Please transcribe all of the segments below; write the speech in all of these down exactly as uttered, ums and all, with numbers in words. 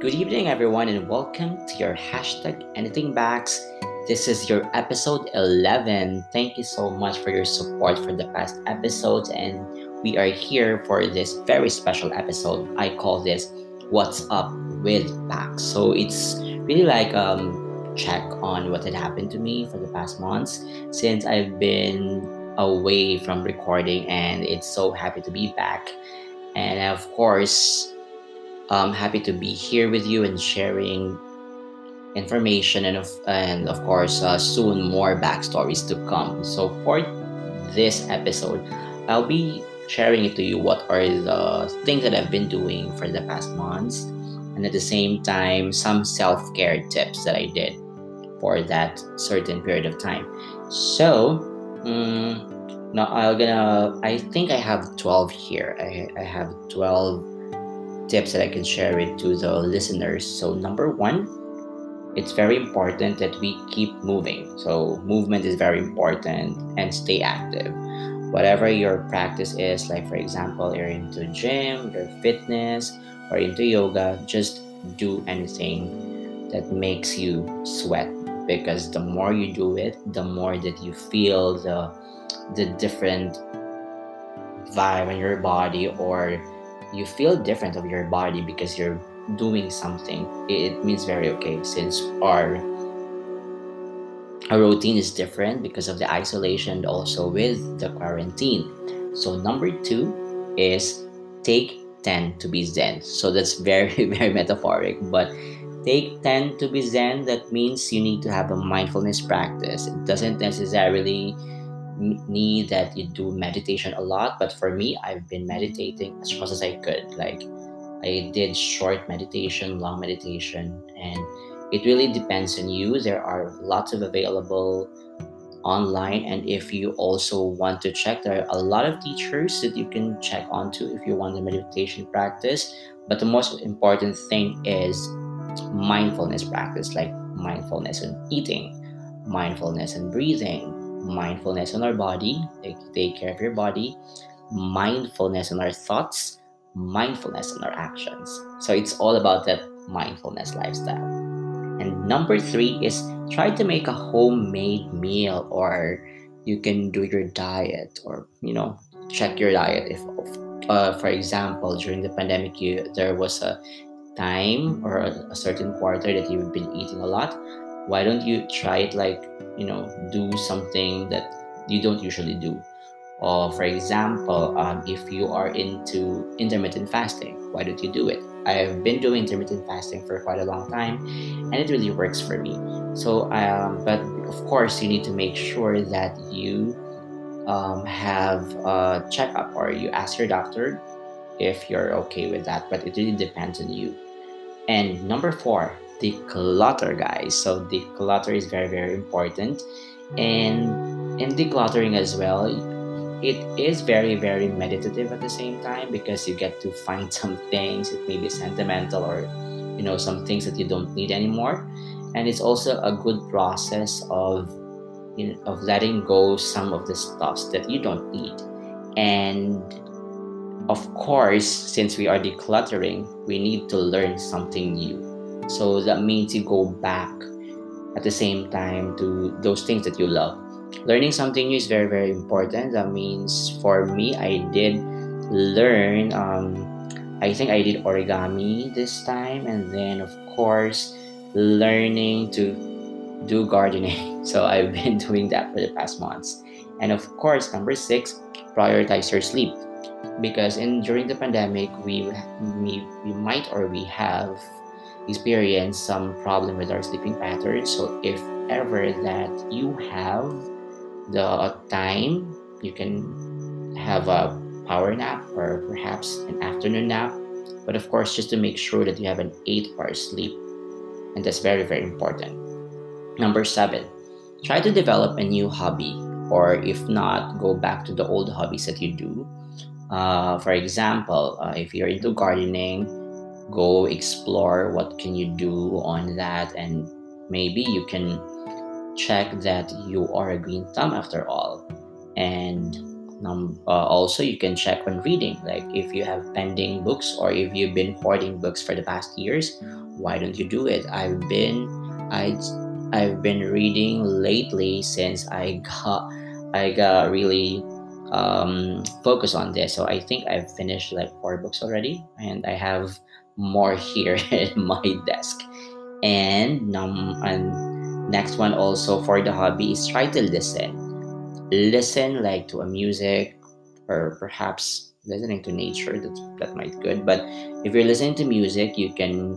Good evening, everyone, and welcome to your hashtag AnythingBax. This is your episode eleven. Thank you so much for your support for the past episodes, and we are here for this very special episode. I call this What's Up With Bax. So it's really like um check on what had happened to me for the past months since I've been away from recording, and it's so happy to be back. And of course, I'm happy to be here with you and sharing information and of and of course uh, soon more backstories to come. So for this episode, I'll be sharing it to you what are the things that I've been doing for the past months, and at the same time some self-care tips that I did for that certain period of time. So um, now I'm gonna I think I have twelve here. I, I have twelve tips that I can share it to the listeners. So number one, it's very important that we keep moving. So movement is very important, and stay active. Whatever your practice is, like for example, you're into gym, your fitness, or into yoga, just do anything that makes you sweat, because the more you do it, the more that you feel the the different vibe in your body, or you feel different of your body because you're doing something. It means very okay, since our our routine is different because of the isolation, also with the quarantine. So number two is take ten to be zen. So that's very, very metaphoric, but take ten to be zen. That means you need to have a mindfulness practice. It doesn't necessarily need that you do meditation a lot, but for me, I've been meditating as much as I could. Like, I did short meditation, long meditation, and it really depends on you. There are lots of available online, and if you also want to check, there are a lot of teachers that you can check onto if you want a meditation practice. But the most important thing is mindfulness practice, like mindfulness on eating, mindfulness on breathing, mindfulness on our body, like take care of your body, mindfulness on our thoughts, mindfulness on our actions. So it's all about that mindfulness lifestyle. And number three is try to make a homemade meal, or you can do your diet, or you know, check your diet. If uh, for example, during the pandemic, you there was a time or a, a certain quarter that you've been eating a lot. Why don't you try it, like, you know, do something that you don't usually do? Or for example, um, if you are into intermittent fasting, why don't you do it? I've been doing intermittent fasting for quite a long time, and it really works for me. So, um, but of course, you need to make sure that you um, have a checkup, or you ask your doctor if you're okay with that. But it really depends on you. And number four, declutter, guys. So declutter is very, very important, and in decluttering as well, it is very, very meditative at the same time, because you get to find some things. It may be sentimental, or you know, some things that you don't need anymore, and it's also a good process of you know, of letting go some of the stuffs that you don't need. And of course, since we are decluttering, we need to learn something new. So that means you go back at the same time to those things that you love. Learning something new is very, very important. That means for me, I did learn, um, I think I did origami this time. And then, of course, learning to do gardening. So I've been doing that for the past months. And of course, number six, prioritize your sleep. Because in during the pandemic, we we, we might or we have experience some problem with our sleeping pattern. So if ever that you have the time, you can have a power nap, or perhaps an afternoon nap, but of course, just to make sure that you have an eight hour sleep, and that's very, very important. Number seven, try to develop a new hobby, or if not, go back to the old hobbies that you do. Uh, for example, uh, if you're into gardening, go explore what can you do on that, and maybe you can check that you are a green thumb after all. And um, uh, also you can check on reading, like if you have pending books, or if you've been hoarding books for the past years, why don't you do it? I've been I I've been reading lately since I got I got really um, focused on this. So I think I've finished like four books already, and I have more here at my desk. And um, and next one also for the hobby is try to listen, listen like to a music, or perhaps listening to nature. That's that might good. But if you're listening to music, you can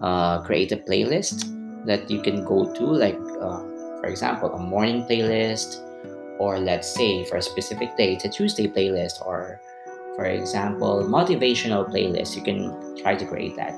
uh, create a playlist that you can go to, like uh, for example, a morning playlist, or let's say for a specific day, it's a Tuesday playlist, or for example, motivational playlist. You can try to create that.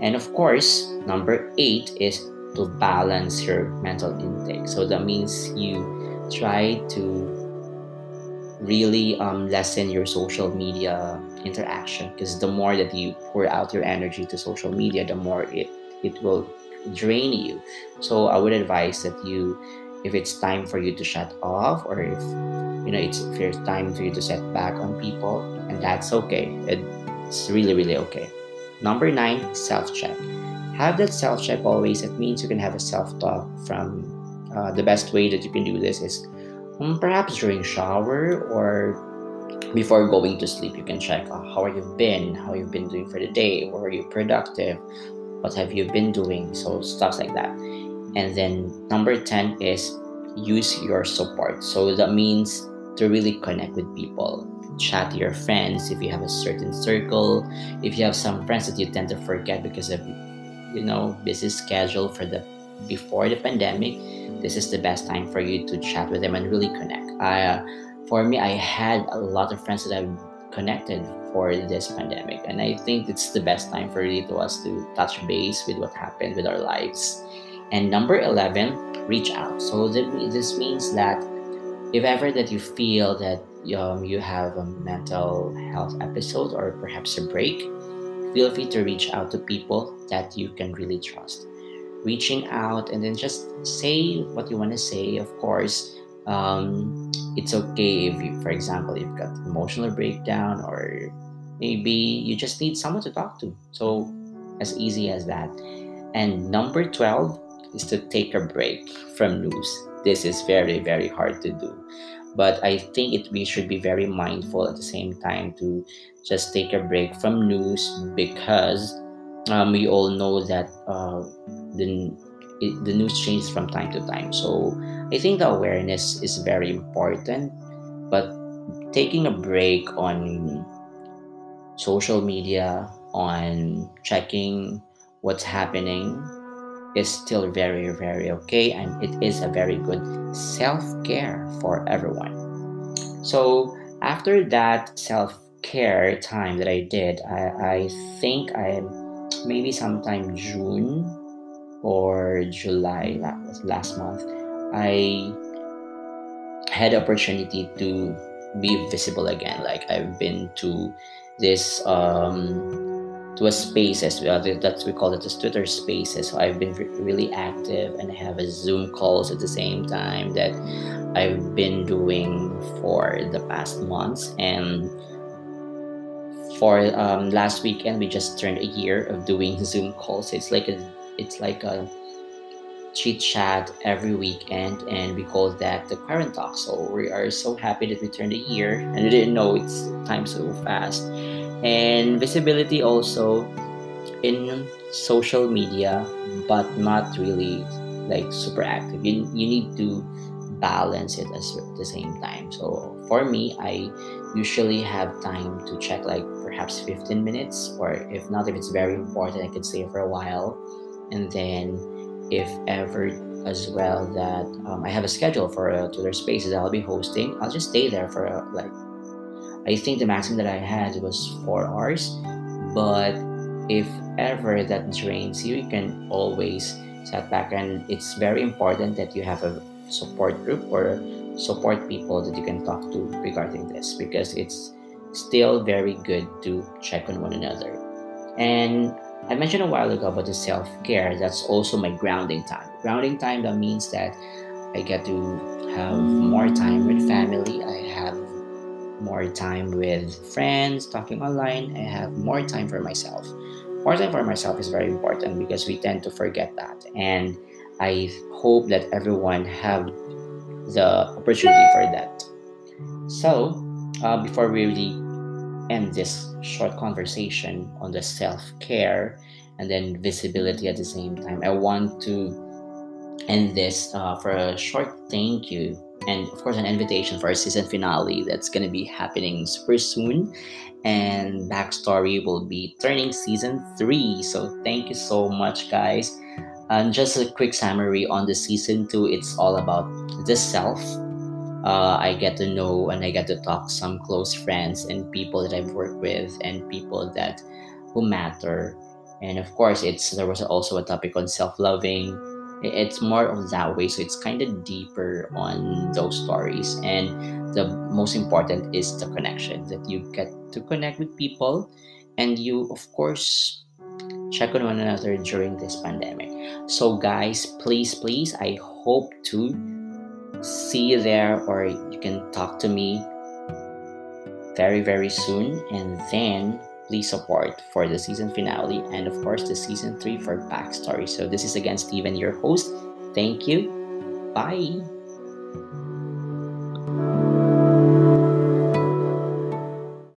And of course, number eight is to balance your mental intake. So that means you try to really um, lessen your social media interaction, because the more that you pour out your energy to social media, the more it, it will drain you. So I would advise that you, if it's time for you to shut off, or if you know it's if it's time for you to set back on people, and that's okay. It's really, really okay. Number nine, self-check. Have that self-check always. It means you can have a self-talk from uh, the best way that you can do this is um, perhaps during shower or before going to sleep. You can check uh, how you've been, how you've been doing for the day, were you productive, what have you been doing, so stuff like that. And then number ten is use your support. So that means to really connect with people. Chat to your friends if you have a certain circle, if you have some friends that you tend to forget because of, you know, busy schedule for the before the pandemic. This is the best time for you to chat with them and really connect. Uh, for me, I had a lot of friends that I've connected for this pandemic, and I think it's the best time for really to us to touch base with what happened with our lives. And number eleven, reach out. So this means that if ever that you feel that um, you have a mental health episode or perhaps a break, feel free to reach out to people that you can really trust. Reaching out and then just say what you want to say. Of course, um, it's okay if you, for example, you've got emotional breakdown, or maybe you just need someone to talk to. So as easy as that. And number twelve is to take a break from news. This is very, very hard to do, but I think it we should be very mindful at the same time to just take a break from news, because um, we all know that uh, the, it, the news changes from time to time. So I think the awareness is very important, but taking a break on social media, on checking what's happening, is still very, very okay, and it is a very good self-care for everyone. So after that self-care time that I did, I, I think I maybe sometime June or July, that was last month, I had opportunity to be visible again. Like I've been to this um to a spaces, that's we call it as Twitter Spaces. So I've been re- really active, and I have a Zoom calls at the same time that I've been doing for the past months. And for um, last weekend, we just turned a year of doing Zoom calls. It's like a, it's like a chit chat every weekend, and we call that the Quarantalk. So we are so happy that we turned a year, and we didn't know it's time so fast. And visibility also in social media, but not really like super active. You, you need to balance it as, at the same time. So for me, I usually have time to check like perhaps fifteen minutes, or if not, if it's very important, I could stay for a while. And then if ever as well that um, I have a schedule for uh, Twitter Spaces that I'll be hosting, I'll just stay there for uh, like I think the maximum that I had was four hours, but if ever that drains you, you can always set back. And it's very important that you have a support group or support people that you can talk to regarding this, because it's still very good to check on one another. And I mentioned a while ago about the self-care. That's also my grounding time. Grounding time, that means that I get to have more time with family. I have more time with friends, talking online. I have more time for myself. Quarantine for myself is very important because we tend to forget that, and I hope that everyone have the opportunity for that. So uh, before we really end this short conversation on the self-care and then visibility at the same time, I want to end this uh, for a short thank you, and of course an invitation for our season finale that's going to be happening super soon, and Backstory will be turning season three. So thank you so much, guys. And just a quick summary on the season two, it's all about the self. Uh, I get to know and I get to talk some close friends and people that I've worked with and people that who matter. And of course, it's there was also a topic on self-loving. It's more of that way, so it's kind of deeper on those stories. And the most important is the connection, that you get to connect with people and you, of course, check on one another during this pandemic. So guys, please, please, I hope to see you there, or you can talk to me very, very soon. And then please support for the season finale and of course the season three for Backstory. So this is again Steven, your host. Thank you. Bye.